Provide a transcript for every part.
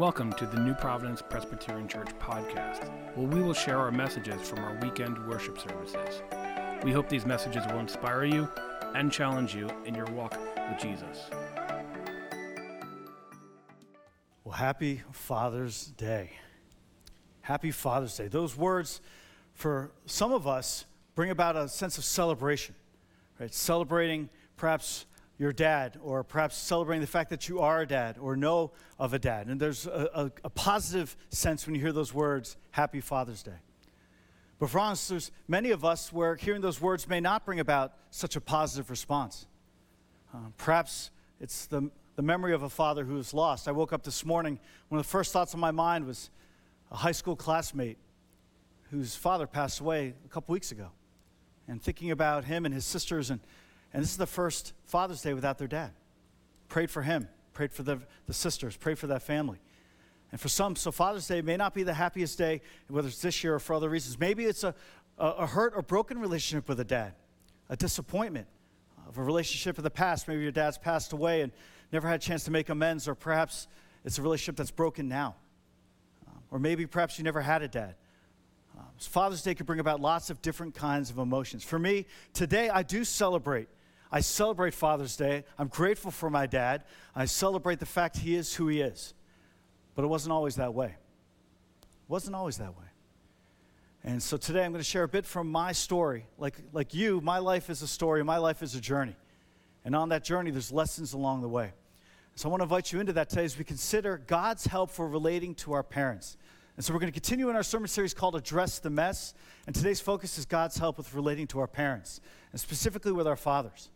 Welcome to the New Providence Presbyterian Church podcast, where we will share our messages from our weekend worship services. We hope these messages will inspire you and challenge you in your walk with Jesus. Well, happy Father's Day. Happy Father's Day. Those words, for some of us, bring about a sense of celebration, right? Celebrating perhaps your dad, or perhaps celebrating the fact that you are a dad or know of a dad. And there's a positive sense when you hear those words, Happy Father's Day. But for honest, there's many of us where hearing those words may not bring about such a positive response. Perhaps it's the memory of a father who is lost. I woke up this morning, one of the first thoughts on my mind was a high school classmate whose father passed away a couple weeks ago. And thinking about him and his sisters, and this is the first Father's Day without their dad. Prayed for him, prayed for the sisters, prayed for that family. And for some, so Father's Day may not be the happiest day, whether it's this year or for other reasons. Maybe it's a hurt or broken relationship with a dad, a disappointment of a relationship in the past. Maybe your dad's passed away and never had a chance to make amends, or perhaps it's a relationship that's broken now. Or maybe perhaps you never had a dad. So Father's Day could bring about lots of different kinds of emotions. For me, today I do celebrate. I celebrate Father's Day. I'm grateful for my dad. I celebrate the fact he is who he is. But it wasn't always that way. It wasn't always that way. And so today I'm going to share a bit from my story. Like you, my life is a story. My life is a journey. And on that journey, there's lessons along the way. So I want to invite you into that today as we consider God's help for relating to our parents. And so we're going to continue in our sermon series called Address the Mess. And today's focus is God's help with relating to our parents, and specifically with our fathers.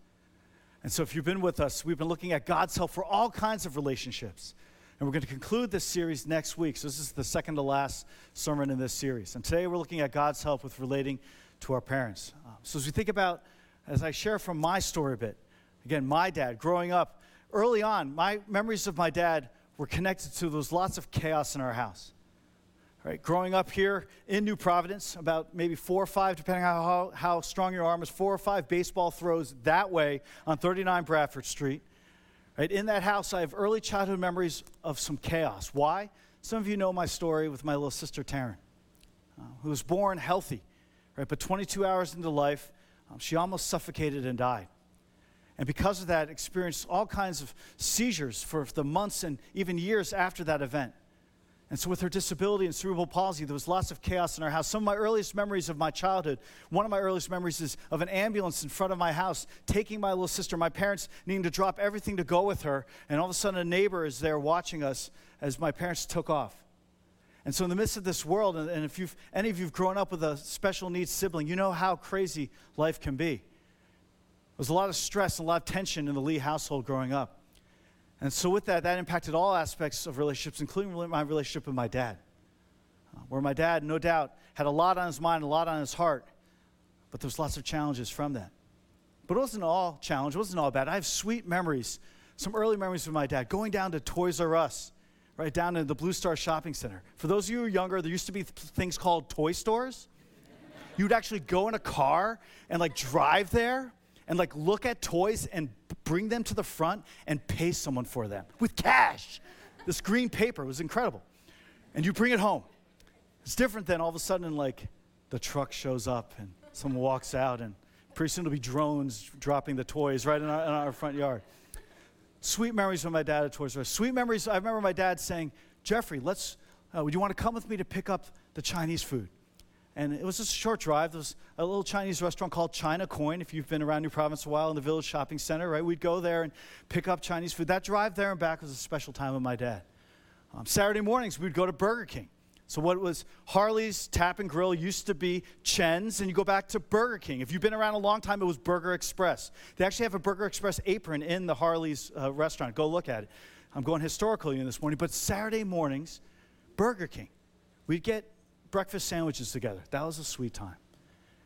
And so if you've been with us, we've been looking at God's help for all kinds of relationships. And we're going to conclude this series next week. So this is the second to last sermon in this series. And today we're looking at God's help with relating to our parents. So as we think about, as I share from my story a bit, again, my dad growing up, early on, my memories of my dad were connected to those lots of chaos in our house. Right, growing up here in New Providence, about maybe 4 or 5, depending on how strong your arm is, 4 or 5 baseball throws that way on 39 Bradford Street. Right, in that house, I have early childhood memories of some chaos. Why? Some of you know my story with my little sister, Taryn, who was born healthy, right, but 22 hours into life, she almost suffocated and died. And because of that, experienced all kinds of seizures for the months and even years after that event. And so with her disability and cerebral palsy, there was lots of chaos in our house. Some of my earliest memories of my childhood, one of my earliest memories is of an ambulance in front of my house, taking my little sister, my parents needing to drop everything to go with her, and all of a sudden a neighbor is there watching us as my parents took off. And so in the midst of this world, and if any of you have grown up with a special needs sibling, you know how crazy life can be. There was a lot of stress and a lot of tension in the Lee household growing up. And so with that impacted all aspects of relationships, including my relationship with my dad, where my dad, no doubt, had a lot on his mind, a lot on his heart, but there was lots of challenges from that. But it wasn't all challenge. It wasn't all bad. I have sweet memories, some early memories of my dad, going down to Toys R Us, right down to the Blue Star Shopping Center. For those of you who are younger, there used to be things called toy stores. You'd actually go in a car and, drive there and, look at toys and bring them to the front and pay someone for them with cash. This green paper was incredible. And you bring it home. It's different than all of a sudden, the truck shows up and someone walks out, and pretty soon it'll be drones dropping the toys right in our front yard. Sweet memories of my dad at Toys R Us. Sweet memories, I remember my dad saying, Jeffrey, would you want to come with me to pick up the Chinese food? And it was just a short drive. There was a little Chinese restaurant called China Coin, if you've been around New Providence a while, in the Village Shopping Center, right? We'd go there and pick up Chinese food. That drive there and back was a special time with my dad. Saturday mornings, we'd go to Burger King. So what was Harley's Tap and Grill used to be Chen's, and you go back to Burger King. If you've been around a long time, it was Burger Express. They actually have a Burger Express apron in the Harley's restaurant. Go look at it. I'm going historical again this morning, but Saturday mornings, Burger King. We'd get breakfast sandwiches together. That was a sweet time.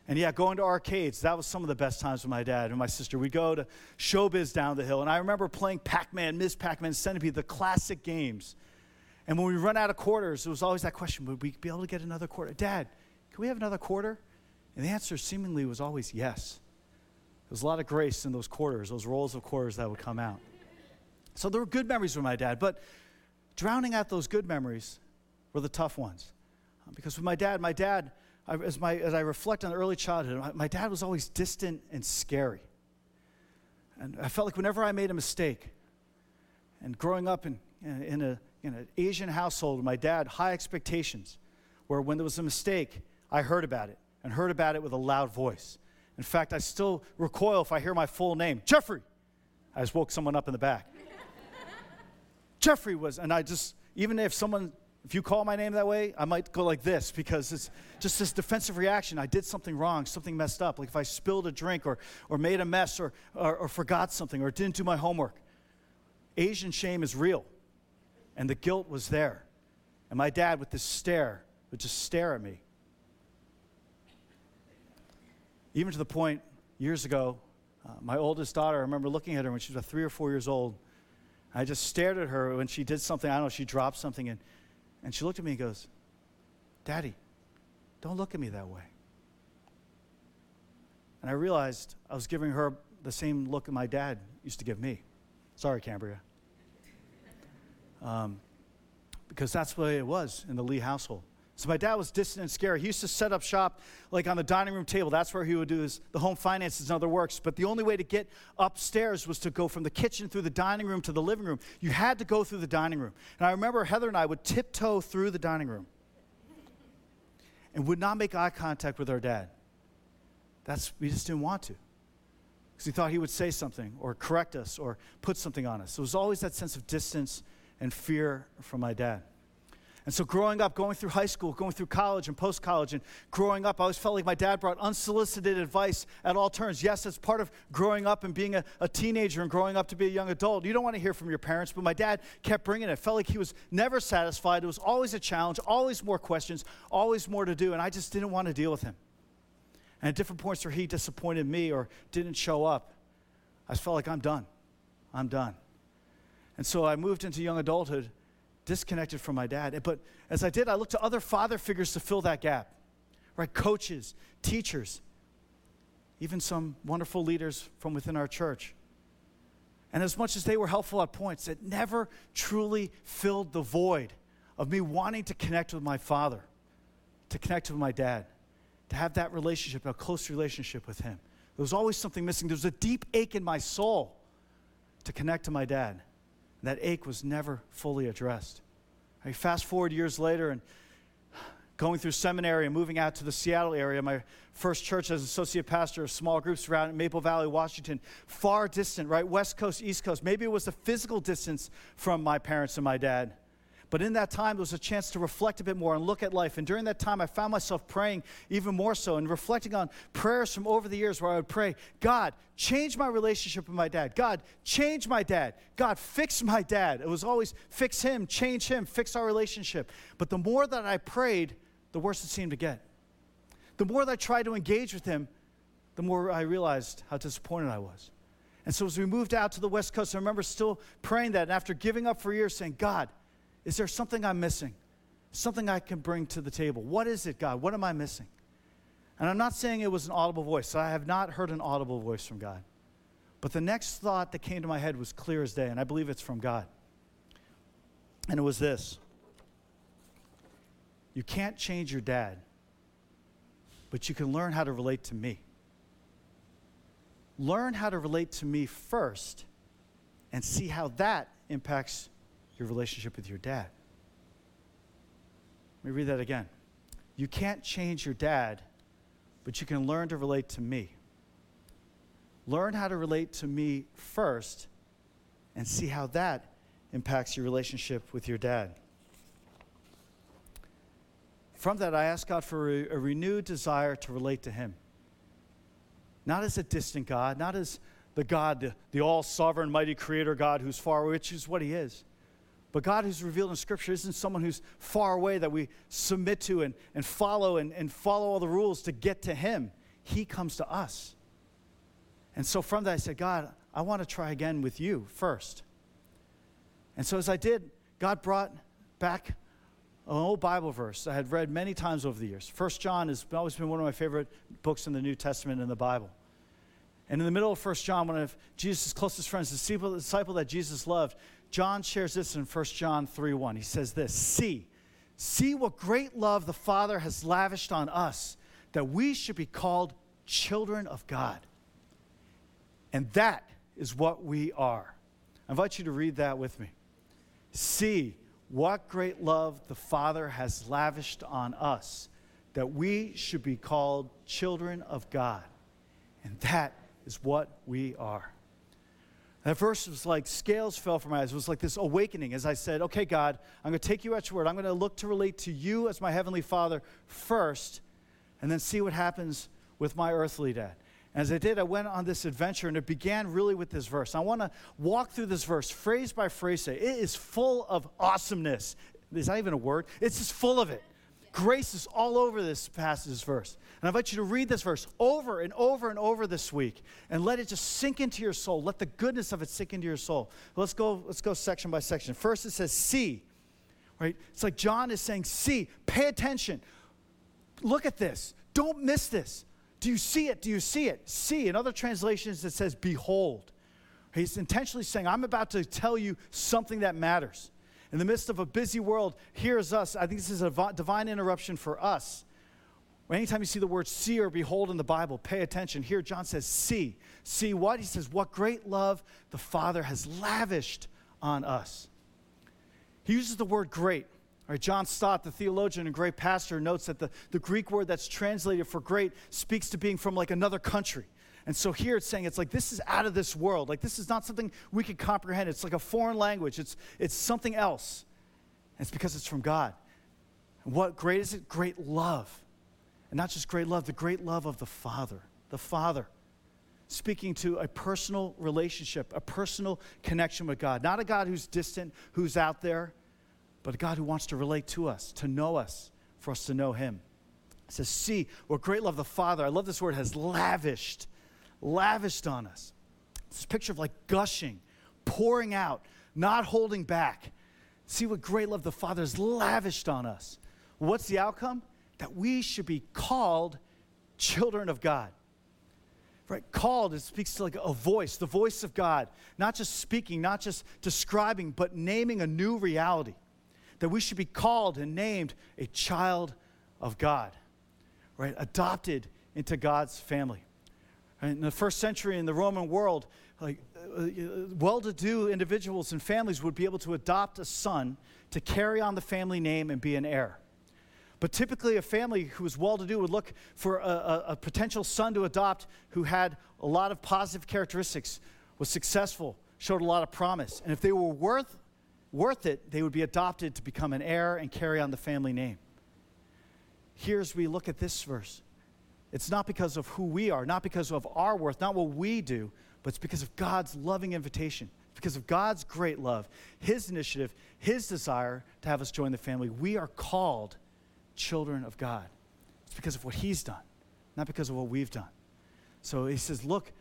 And yeah, going to arcades, that was some of the best times with my dad and my sister. We'd go to Showbiz down the hill, and I remember playing Pac-Man, Ms. Pac-Man, Centipede, the classic games. And when we run out of quarters, it was always that question, would we be able to get another quarter? Dad, can we have another quarter? And the answer seemingly was always yes. There was a lot of grace in those quarters, those rolls of quarters that would come out. So there were good memories with my dad, but Drowning out those good memories were the tough ones. Because with my dad, as I reflect on early childhood, my dad was always distant and scary. And I felt like whenever I made a mistake, and growing up in an Asian household, my dad, high expectations, where when there was a mistake, I heard about it, and heard about it with a loud voice. In fact, I still recoil if I hear my full name, Jeffrey. I just woke someone up in the back. Jeffrey was, and I just, even if you call my name that way, I might go like this, because it's just this defensive reaction. I did something wrong, something messed up. Like if I spilled a drink or made a mess or forgot something or didn't do my homework. Asian shame is real, and the guilt was there. And my dad with this stare would just stare at me. Even to the point, years ago, my oldest daughter, I remember looking at her when she was about 3 or 4 years old. I just stared at her when she did something, I don't know, she dropped something, and she looked at me and goes, Daddy, don't look at me that way. And I realized I was giving her the same look that my dad used to give me. Sorry, Cambria. Because that's what it was in the Lee household. So my dad was distant and scary. He used to set up shop like on the dining room table. That's where he would do the home finances and other works. But the only way to get upstairs was to go from the kitchen through the dining room to the living room. You had to go through the dining room. And I remember Heather and I would tiptoe through the dining room and would not make eye contact with our dad. We just didn't want to. Because we thought he would say something or correct us or put something on us. So it was always that sense of distance and fear from my dad. And so growing up, going through high school, going through college and post-college, and growing up, I always felt like my dad brought unsolicited advice at all turns. Yes, that's part of growing up and being a teenager and growing up to be a young adult. You don't want to hear from your parents, but my dad kept bringing it. I felt like he was never satisfied. It was always a challenge, always more questions, always more to do, and I just didn't want to deal with him. And at different points where he disappointed me or didn't show up, I felt like I'm done. And so I moved into young adulthood, disconnected from my dad. But as I did, I looked to other father figures to fill that gap, right? Coaches, teachers, even some wonderful leaders from within our church. And as much as they were helpful at points, it never truly filled the void of me wanting to connect with my father, to connect with my dad, to have that relationship, a close relationship with him. There was always something missing. There was a deep ache in my soul to connect to my dad. That ache was never fully addressed. I fast forward years later and going through seminary and moving out to the Seattle area, my first church as associate pastor of small groups around Maple Valley, Washington, far distant, right? West Coast, East Coast. Maybe it was the physical distance from my parents and my dad. But in that time, there was a chance to reflect a bit more and look at life. And during that time, I found myself praying even more so and reflecting on prayers from over the years where I would pray, God, change my relationship with my dad. God, change my dad. God, fix my dad. It was always fix him, change him, fix our relationship. But the more that I prayed, the worse it seemed to get. The more that I tried to engage with him, the more I realized how disappointed I was. And so as we moved out to the West Coast, I remember still praying that. And after giving up for years, saying, God, is there something I'm missing? Something I can bring to the table? What is it, God? What am I missing? And I'm not saying it was an audible voice. I have not heard an audible voice from God. But the next thought that came to my head was clear as day, and I believe it's from God. And it was this. You can't change your dad, but you can learn how to relate to me. Learn how to relate to me first and see how that impacts your relationship with your dad. Let me read that again. You can't change your dad, but you can learn to relate to me. Learn how to relate to me first and see how that impacts your relationship with your dad. From that, I asked God for a renewed desire to relate to him. Not as a distant God, not as the God, the all-sovereign, mighty creator God who's far away, which is what he is. But God who's revealed in Scripture isn't someone who's far away that we submit to and follow and follow all the rules to get to him. He comes to us. And so from that I said, God, I want to try again with you first. And so as I did, God brought back an old Bible verse I had read many times over the years. 1 John has always been one of my favorite books in the New Testament in the Bible. And in the middle of 1 John, one of Jesus' closest friends, the disciple that Jesus loved, John shares this in 1 John 3:1. He says this, See what great love the Father has lavished on us, that we should be called children of God. And that is what we are. I invite you to read that with me. See what great love the Father has lavished on us, that we should be called children of God. And that is what we are. That verse was like scales fell from my eyes. It was like this awakening as I said, okay, God, I'm going to take you at your word. I'm going to look to relate to you as my heavenly Father first and then see what happens with my earthly dad. And as I did, I went on this adventure, and it began really with this verse. I want to walk through this verse phrase by phrase. It is full of awesomeness. Is that even a word? It's just full of it. Grace is all over this passage, this verse. And I invite you to read this verse over and over and over this week and let it just sink into your soul. Let the goodness of it sink into your soul. Let's go section by section. First it says see, right? It's like John is saying see, pay attention. Look at this. Don't miss this. Do you see it? Do you see it? See. In other translations it says behold. He's intentionally saying I'm about to tell you something that matters. In the midst of a busy world, here's us. I think this is a divine interruption for us. Anytime you see the word see or behold in the Bible, pay attention. Here John says see. See what? He says what great love the Father has lavished on us. He uses the word great. All right, John Stott, the theologian and great pastor, notes that the Greek word that's translated for great speaks to being from like another country. And so here it's saying it's like this is out of this world. Like this is not something we can comprehend. It's like a foreign language. It's something else. And it's because it's from God. And what great is it? Great love. And not just great love, the great love of the Father. The Father speaking to a personal relationship, a personal connection with God. Not a God who's distant, who's out there, but a God who wants to relate to us, to know us, for us to know him. It says, see, what great love the Father, I love this word, has lavished on us. This picture of like gushing, pouring out, not holding back. See what great love the Father has lavished on us. What's the outcome? That we should be called children of God. Right? Called, it speaks to like a voice, the voice of God. Not just speaking, not just describing, but naming a new reality. That we should be called and named a child of God. Right? Adopted into God's family. In the first century in the Roman world, like well-to-do individuals and families would be able to adopt a son to carry on the family name and be an heir. But typically a family who was well-to-do would look for a potential son to adopt who had a lot of positive characteristics, was successful, showed a lot of promise. And if they were worth it, they would be adopted to become an heir and carry on the family name. Here as we look at this verse, it's not because of who we are, not because of our worth, not what we do, but it's because of God's loving invitation. It's because of God's great love, his initiative, his desire to have us join the family. We are called children of God. It's because of what he's done, not because of what we've done. So he says, look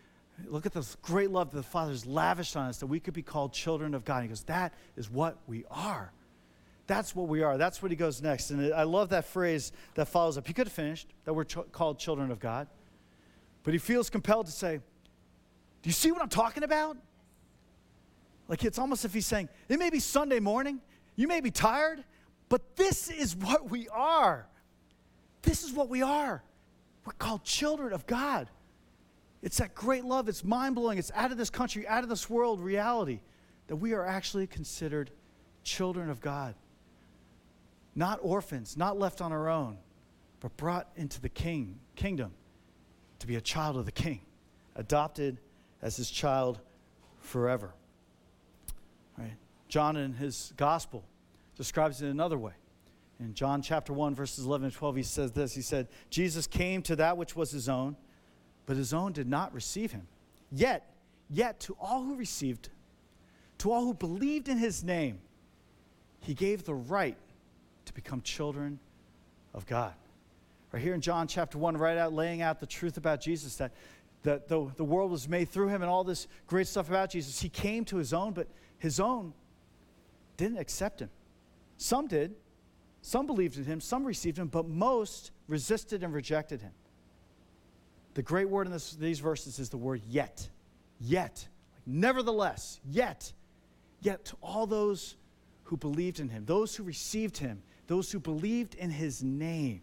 at this great love that the Father's lavished on us that we could be called children of God. And he goes, that is what we are. That's what we are. That's what he goes next. And I love that phrase that follows up. He could have finished that we're called children of God. But he feels compelled to say, do you see what I'm talking about? Like it's almost as if he's saying, it may be Sunday morning. You may be tired. But this is what we are. This is what we are. We're called children of God. It's that great love. It's mind-blowing. It's out of this country, out of this world reality that we are actually considered children of God. Not orphans, not left on our own, but brought into the kingdom to be a child of the King, adopted as his child forever. Right? John in his gospel describes it another way. In John chapter 1, verses 11 and 12, he says this. He said, Jesus came to that which was his own, but his own did not receive him. Yet to all who received, to all who believed in his name, he gave the right to become children of God. Right here in John chapter 1, right out laying out the truth about Jesus, that though the world was made through him and all this great stuff about Jesus, he came to his own, but his own didn't accept him. Some did. Some believed in him. Some received him, but most resisted and rejected him. The great word in these verses is the word yet. Yet. Like, nevertheless. Yet. Yet to all those who believed in him, those who received him, those who believed in his name,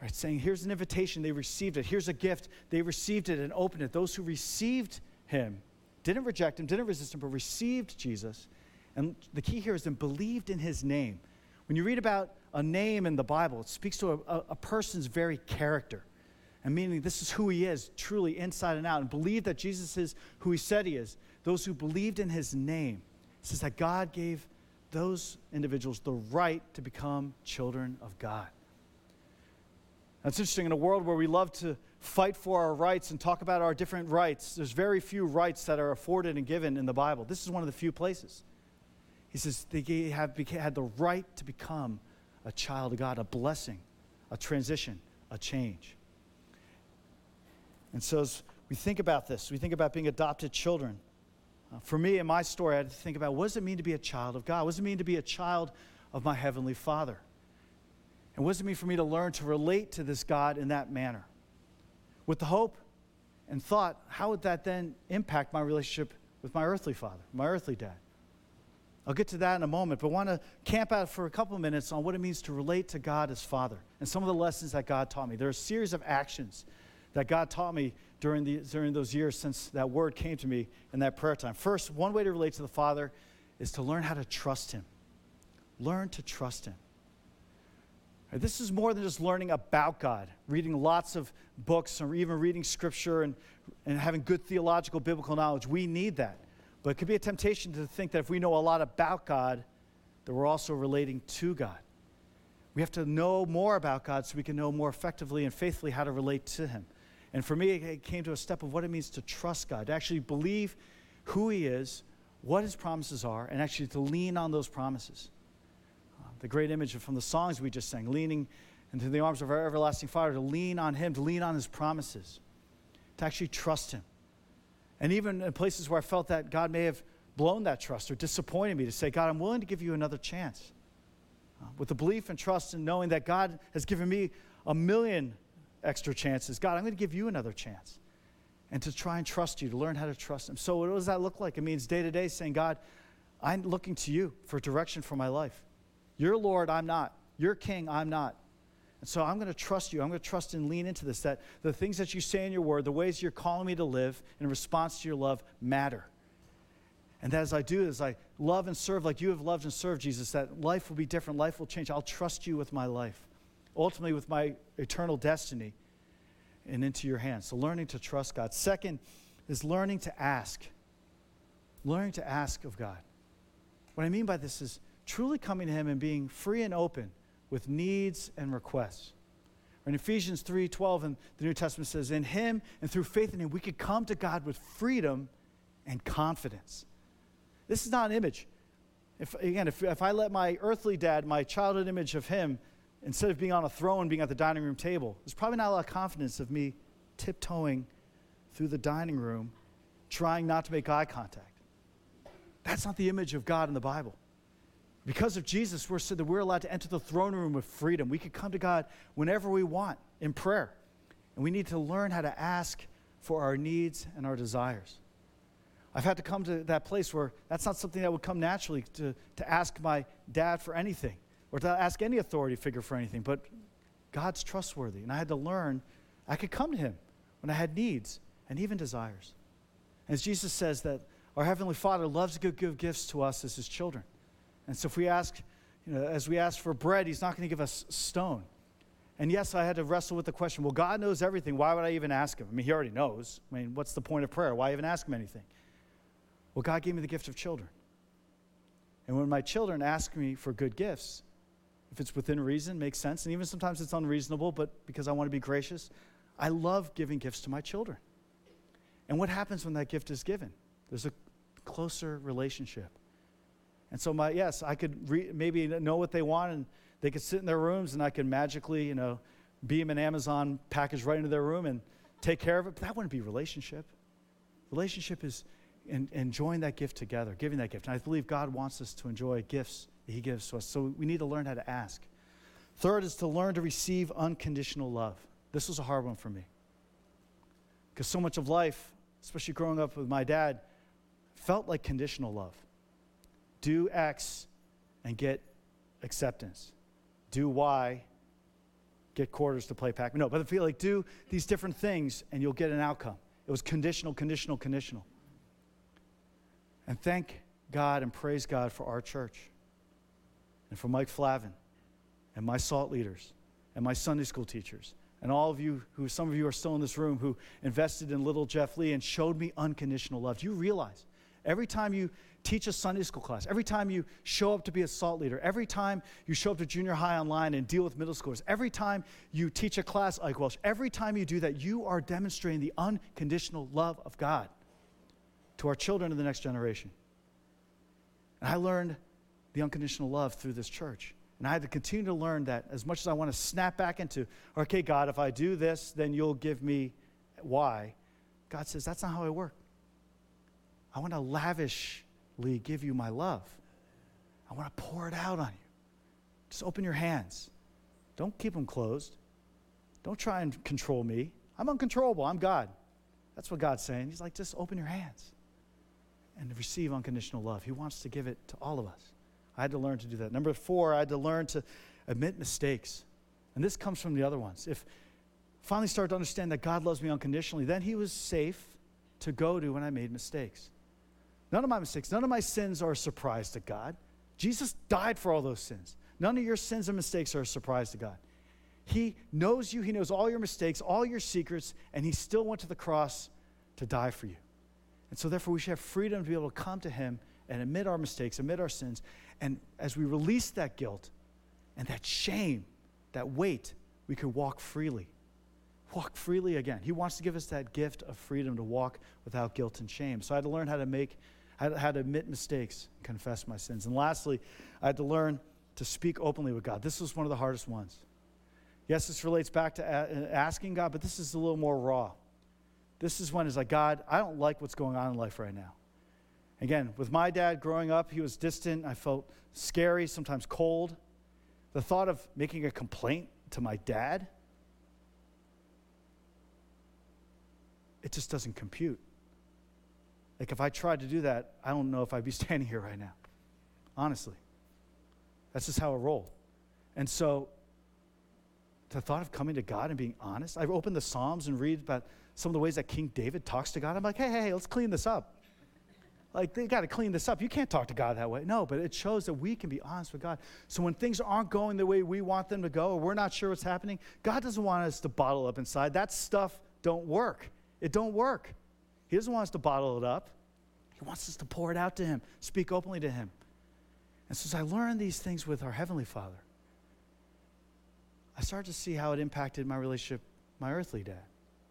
right, saying, here's an invitation, they received it. Here's a gift, they received it and opened it. Those who received him, didn't reject him, didn't resist him, but received Jesus. And the key here is then believed in his name. When you read about a name in the Bible, it speaks to a person's very character. And meaning this is who he is, truly inside and out. And believe that Jesus is who he said he is. Those who believed in his name. It says that God gave those individuals the right to become children of God. That's interesting. In a world where we love to fight for our rights and talk about our different rights, there's very few rights that are afforded and given in the Bible. This is one of the few places. He says they had the right to become a child of God, a blessing, a transition, a change. And so as we think about this, we think about being adopted children. For me, in my story, I had to think about what does it mean to be a child of God? What does it mean to be a child of my Heavenly Father? And what does it mean for me to learn to relate to this God in that manner? With the hope and thought, how would that then impact my relationship with my earthly father, my earthly dad? I'll get to that in a moment, but I want to camp out for a couple minutes on what it means to relate to God as Father and some of the lessons that God taught me. There are a series of actions that God taught me during those years since that word came to me in that prayer time. First, one way to relate to the Father is to learn how to trust him. Learn to trust him. This is more than just learning about God, reading lots of books or even reading scripture and having good theological, biblical knowledge. We need that. But it could be a temptation to think that if we know a lot about God, that we're also relating to God. We have to know more about God so we can know more effectively and faithfully how to relate to him. And for me, it came to a step of what it means to trust God, to actually believe who he is, what his promises are, and actually to lean on those promises. The great image from the songs we just sang, leaning into the arms of our everlasting Father, to lean on him, to lean on his promises, to actually trust him. And even in places where I felt that God may have blown that trust or disappointed me, to say, God, I'm willing to give you another chance. With the belief and trust and knowing that God has given me 1,000,000 extra chances, God, I'm going to give you another chance. And to try and trust you, to learn how to trust him. So what does that look like? It means day to day saying, God, I'm looking to you for direction for my life. You're Lord, I'm not. You're King, I'm not. And so I'm going to trust you. I'm going to trust and lean into this, that the things that you say in your word, the ways you're calling me to live in response to your love matter. And that as I do, as I love and serve like you have loved and served, Jesus, that life will be different. Life will change. I'll trust you with my life, ultimately with my eternal destiny and into your hands. So learning to trust God. Second is learning to ask. Learning to ask of God. What I mean by this is truly coming to him and being free and open with needs and requests. In Ephesians 3:12 in the New Testament says, in him and through faith in him, we could come to God with freedom and confidence. This is not an image. If I let my earthly dad, my childhood image of him, instead of being on a throne, being at the dining room table, there's probably not a lot of confidence of me tiptoeing through the dining room, trying not to make eye contact. That's not the image of God in the Bible. Because of Jesus, we're said that we're allowed to enter the throne room with freedom. We can come to God whenever we want in prayer. And we need to learn how to ask for our needs and our desires. I've had to come to that place where that's not something that would come naturally to ask my dad for anything or to ask any authority figure for anything. But God's trustworthy. And I had to learn I could come to him when I had needs and even desires. As Jesus says that our Heavenly Father loves to give gifts to us as his children. And so if we ask, as we ask for bread, he's not going to give us stone. And yes, I had to wrestle with the question, well, God knows everything. Why would I even ask him? I mean, he already knows. I mean, what's the point of prayer? Why even ask him anything? Well, God gave me the gift of children. And when my children ask me for good gifts, if it's within reason, makes sense, and even sometimes it's unreasonable, but because I want to be gracious, I love giving gifts to my children. And what happens when that gift is given? There's a closer relationship. And so I could maybe know what they want, and they could sit in their rooms, and I could magically, beam an Amazon package right into their room and take care of it. But that wouldn't be relationship. Relationship is enjoying that gift together, giving that gift. And I believe God wants us to enjoy gifts that he gives to us. So we need to learn how to ask. Third is to learn to receive unconditional love. This was a hard one for me. Because so much of life, especially growing up with my dad, felt like conditional love. Do X and get acceptance. Do Y, get quarters to play Pac-Man. No, but I feel like do these different things and you'll get an outcome. It was conditional, conditional, conditional. And thank God and praise God for our church and for Mike Flavin and my SALT leaders and my Sunday school teachers and all of you who, some of you are still in this room, who invested in little Jeff Lee and showed me unconditional love. Do you realize every time you teach a Sunday school class, every time you show up to be a SALT leader, every time you show up to junior high online and deal with middle schoolers, every time you teach a class, Ike Welsh, every time you do that, you are demonstrating the unconditional love of God to our children and the next generation. And I learned the unconditional love through this church. And I had to continue to learn that, as much as I want to snap back into, okay, God, if I do this, then you'll give me Y. God says, that's not how I work. I want to lavishly give you my love. I want to pour it out on you. Just open your hands. Don't keep them closed. Don't try and control me. I'm uncontrollable. I'm God. That's what God's saying. He's like, just open your hands and receive unconditional love. He wants to give it to all of us. I had to learn to do that. Number four, I had to learn to admit mistakes. And this comes from the other ones. If I finally started to understand that God loves me unconditionally, then he was safe to go to when I made mistakes. None of my mistakes, none of my sins are a surprise to God. Jesus died for all those sins. None of your sins and mistakes are a surprise to God. He knows you. He knows all your mistakes, all your secrets, and he still went to the cross to die for you. And so therefore, we should have freedom to be able to come to him and admit our mistakes, admit our sins. And as we release that guilt and that shame, that weight, we could walk freely again. He wants to give us that gift of freedom to walk without guilt and shame. So I had to learn how to admit mistakes, confess my sins. And lastly, I had to learn to speak openly with God. This was one of the hardest ones. Yes, this relates back to asking God, but this is a little more raw. This is when it's like, God, I don't like what's going on in life right now. Again, with my dad growing up, he was distant. I felt scary, sometimes cold. The thought of making a complaint to my dad, it just doesn't compute. Like, if I tried to do that, I don't know if I'd be standing here right now. Honestly. That's just how it rolled. And so the thought of coming to God and being honest, I opened the Psalms and read about some of the ways that King David talks to God. I'm like, hey, let's clean this up. Like, they got to clean this up. You can't talk to God that way. No, but it shows that we can be honest with God. So when things aren't going the way we want them to go, or we're not sure what's happening, God doesn't want us to bottle up inside. That stuff don't work. It don't work. He doesn't want us to bottle it up. He wants us to pour it out to him, speak openly to him. And so as I learned these things with our Heavenly Father, I started to see how it impacted my relationship with my earthly dad.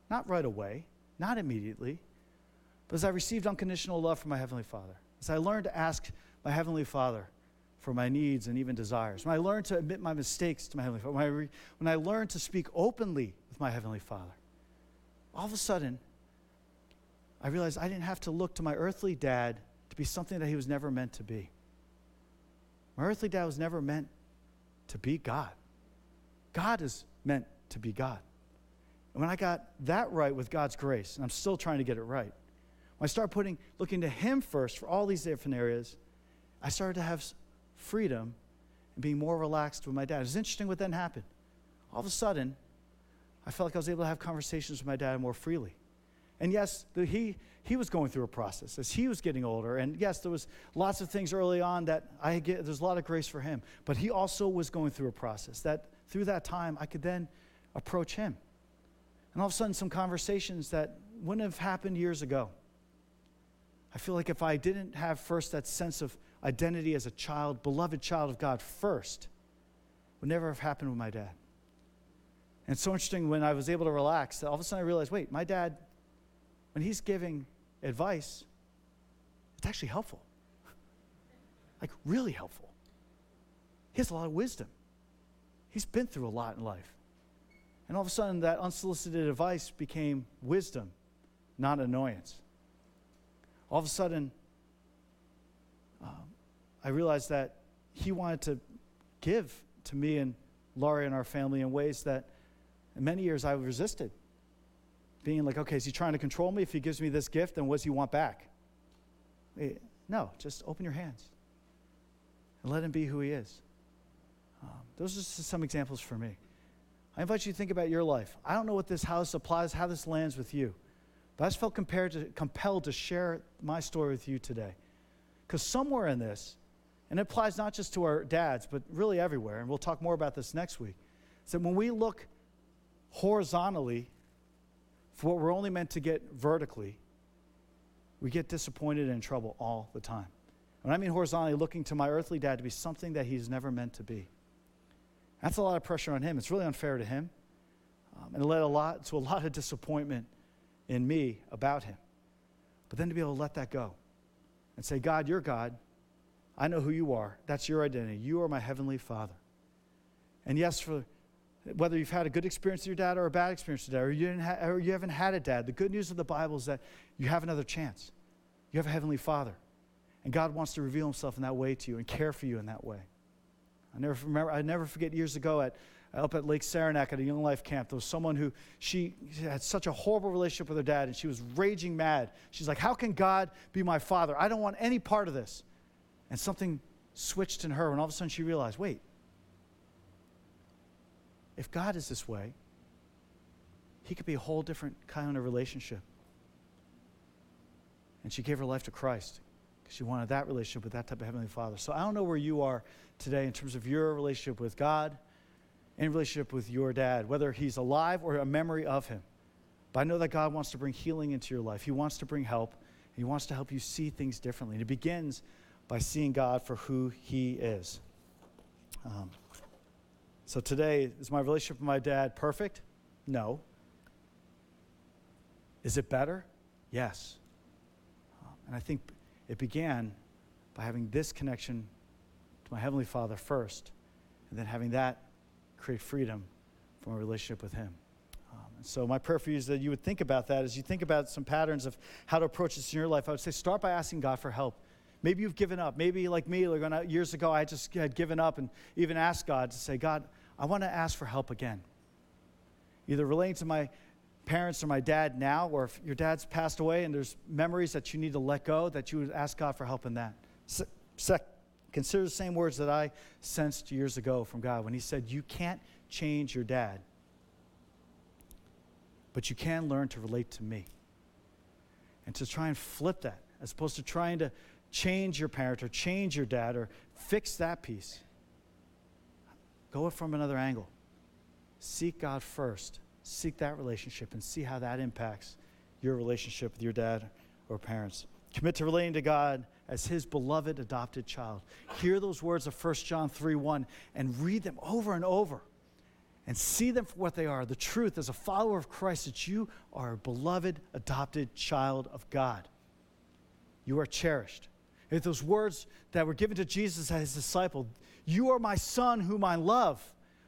Not right away, not immediately, but as I received unconditional love from my Heavenly Father, as I learned to ask my Heavenly Father for my needs and even desires, when I learned to admit my mistakes to my Heavenly Father, when I learned to speak openly with my Heavenly Father, all of a sudden, I realized I didn't have to look to my earthly dad to be something that he was never meant to be. My earthly dad was never meant to be God. God is meant to be God. And when I got that right with God's grace, and I'm still trying to get it right, when I started looking to him first for all these different areas, I started to have freedom and being more relaxed with my dad. It was interesting what then happened. All of a sudden, I felt like I was able to have conversations with my dad more freely. And yes, he was going through a process as he was getting older. And yes, there was lots of things early on that there's a lot of grace for him. But he also was going through a process that through that time, I could then approach him. And all of a sudden, some conversations that wouldn't have happened years ago. I feel like if I didn't have first that sense of identity as a child, beloved child of God first, it would never have happened with my dad. And it's so interesting when I was able to relax that all of a sudden I realized, wait, my dad, when he's giving advice, it's actually helpful. Like, really helpful. He has a lot of wisdom. He's been through a lot in life. And all of a sudden that unsolicited advice became wisdom, not annoyance. All of a sudden, I realized that he wanted to give to me and Laurie and our family in ways that in many years I resisted. Being like, okay, is he trying to control me? If he gives me this gift, then what does he want back? No, just open your hands. and let him be who he is. Those are just some examples for me. I invite you to think about your life. I don't know what this, how this applies, how this lands with you, but I just felt compelled to share my story with you today. Because somewhere in this, and it applies not just to our dads, but really everywhere, and we'll talk more about this next week, is that when we look horizontally for what we're only meant to get vertically, we get disappointed and in trouble all the time. And I mean horizontally, looking to my earthly dad to be something that he's never meant to be. That's a lot of pressure on him. It's really unfair to him. And it led to a lot of disappointment in me about him. But then to be able to let that go and say, God, you're God. I know who you are. That's your identity. You are my heavenly Father. And yes, for whether you've had a good experience with your dad or a bad experience with your dad, or you haven't had a dad, the good news of the Bible is that you have another chance. You have a heavenly Father. And God wants to reveal himself in that way to you and care for you in that way. I never forget years ago up at Lake Saranac at a Young Life camp, there was someone who, she had such a horrible relationship with her dad, and she was raging mad. She's like, how can God be my father? I don't want any part of this. And something switched in her, and all of a sudden she realized, wait, if God is this way, he could be a whole different kind of relationship. And she gave her life to Christ because she wanted that relationship with that type of heavenly Father. So I don't know where you are today in terms of your relationship with God, in relationship with your dad, whether he's alive or a memory of him. But I know that God wants to bring healing into your life. He wants to bring help, and he wants to help you see things differently. And it begins by seeing God for who he is. So today, is my relationship with my dad perfect? No. Is it better? Yes. And I think it began by having this connection to my heavenly Father first, and then having that create freedom from a relationship with him. And so my prayer for you is that you would think about that. As you think about some patterns of how to approach this in your life, I would say start by asking God for help. Maybe you've given up. Maybe like me, years ago, I just had given up and even asked God to say, God, I want to ask for help again. Either relating to my parents or my dad now, or if your dad's passed away and there's memories that you need to let go, that you would ask God for help in that. Second, consider the same words that I sensed years ago from God when he said, you can't change your dad, but you can learn to relate to me. And to try and flip that, as opposed to trying to change your parent or change your dad or fix that piece. Go from another angle. Seek God first. Seek that relationship and see how that impacts your relationship with your dad or parents. Commit to relating to God as his beloved adopted child. Hear those words of 1 John 3:1 and read them over and over and see them for what they are. The truth as a follower of Christ that you are a beloved adopted child of God. You are cherished. If those words that were given to Jesus as his disciple, you are my son whom I love.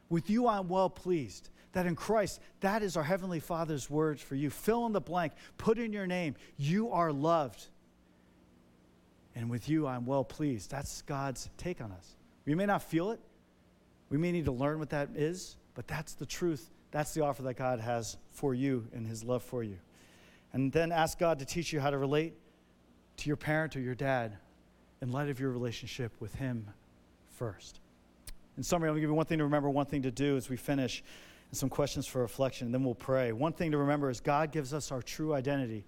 With you I am well pleased. That in Christ, that is our heavenly Father's words for you. Fill in the blank. Put in your name. You are loved. And with you I am well pleased. That's God's take on us. We may not feel it. We may need to learn what that is. But that's the truth. That's the offer that God has for you in his love for you. And then ask God to teach you how to relate to your parent or your dad in light of your relationship with him first. In summary, I'm going to give you one thing to remember, one thing to do as we finish, and some questions for reflection, and then we'll pray. One thing to remember is God gives us our true identity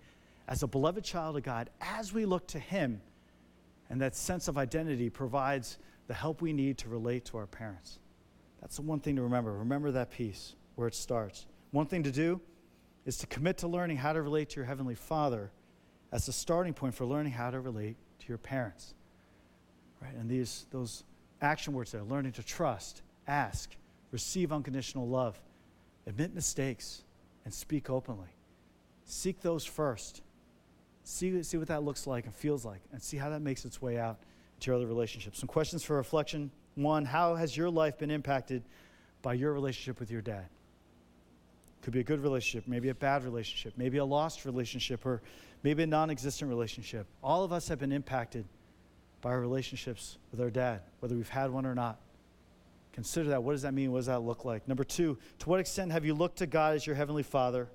as a beloved child of God as we look to him, and that sense of identity provides the help we need to relate to our parents. That's the one thing to remember. Remember that piece where it starts. One thing to do is to commit to learning how to relate to your heavenly Father as a starting point for learning how to relate to your parents. Right? And those action words there, learning to trust, ask, receive unconditional love, admit mistakes, and speak openly. Seek those first. See what that looks like and feels like, and see how that makes its way out to your other relationships. Some questions for reflection. One, how has your life been impacted by your relationship with your dad? Could be a good relationship, maybe a bad relationship, maybe a lost relationship, or maybe a non-existent relationship. All of us have been impacted by our relationships with our dad, whether we've had one or not. Consider that. What does that mean? What does that look like? Number two, to what extent have you looked to God as your heavenly Father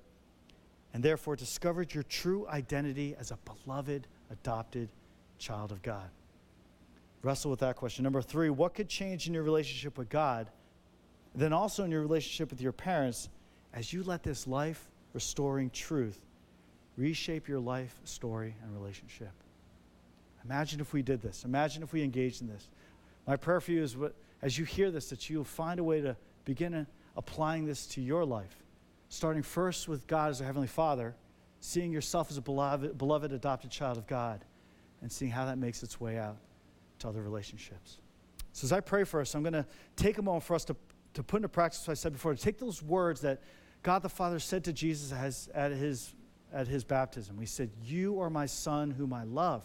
and therefore discovered your true identity as a beloved, adopted child of God? Wrestle with that question. Number three, what could change in your relationship with God, then also in your relationship with your parents, as you let this life-restoring truth reshape your life, story, and relationship? Imagine if we did this. Imagine if we engaged in this. My prayer for you is, as you hear this, that you'll find a way to begin applying this to your life, starting first with God as our Heavenly Father, seeing yourself as a beloved adopted child of God, and seeing how that makes its way out to other relationships. So as I pray for us, I'm going to take a moment for us to put into practice what I said before, to take those words that God the Father said to Jesus at his baptism. He said, "You are my son whom I love.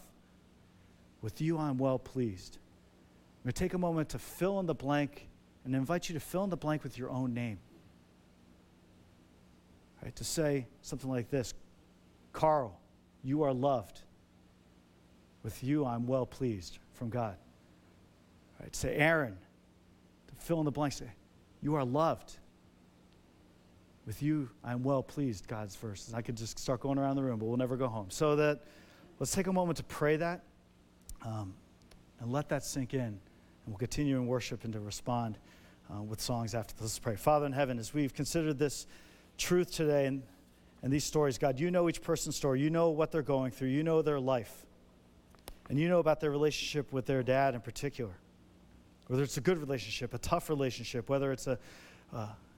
With you I'm well pleased." I'm going to take a moment to fill in the blank and invite you to fill in the blank with your own name. All right, to say something like this, "Carl, you are loved. With you I'm well pleased," from God. All right, say, "Aaron," to fill in the blank, say, "You are loved. With you, I'm well pleased," God's verses. I could just start going around the room, but we'll never go home. So that, let's take a moment to pray that and let that sink in. And we'll continue in worship and to respond with songs after this. Let's pray. Father in heaven, as we've considered this truth today and these stories, God, you know each person's story. You know what they're going through. You know their life. And you know about their relationship with their dad in particular. Whether it's a good relationship, a tough relationship, whether it's an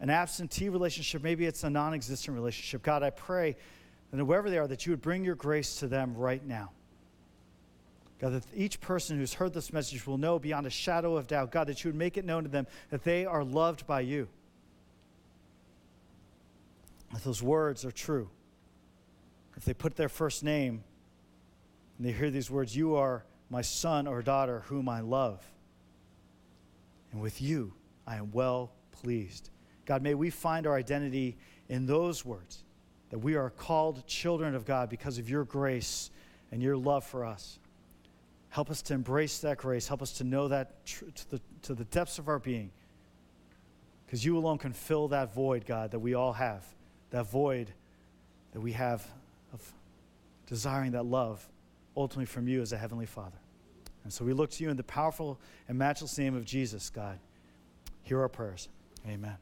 absentee relationship, maybe it's a non-existent relationship. God, I pray that whoever they are, that you would bring your grace to them right now. God, that each person who's heard this message will know beyond a shadow of doubt, God, that you would make it known to them that they are loved by you. That those words are true. If they put their first name and they hear these words, "You are my son or daughter whom I love, and with you I am well pleased." God, may we find our identity in those words, that we are called children of God because of your grace and your love for us. Help us to embrace that grace. Help us to know that to the depths of our being, because you alone can fill that void, God, that we all have, that void that we have of desiring that love ultimately from you as a Heavenly Father. And so we look to you in the powerful and matchless name of Jesus, God. Hear our prayers. Amen.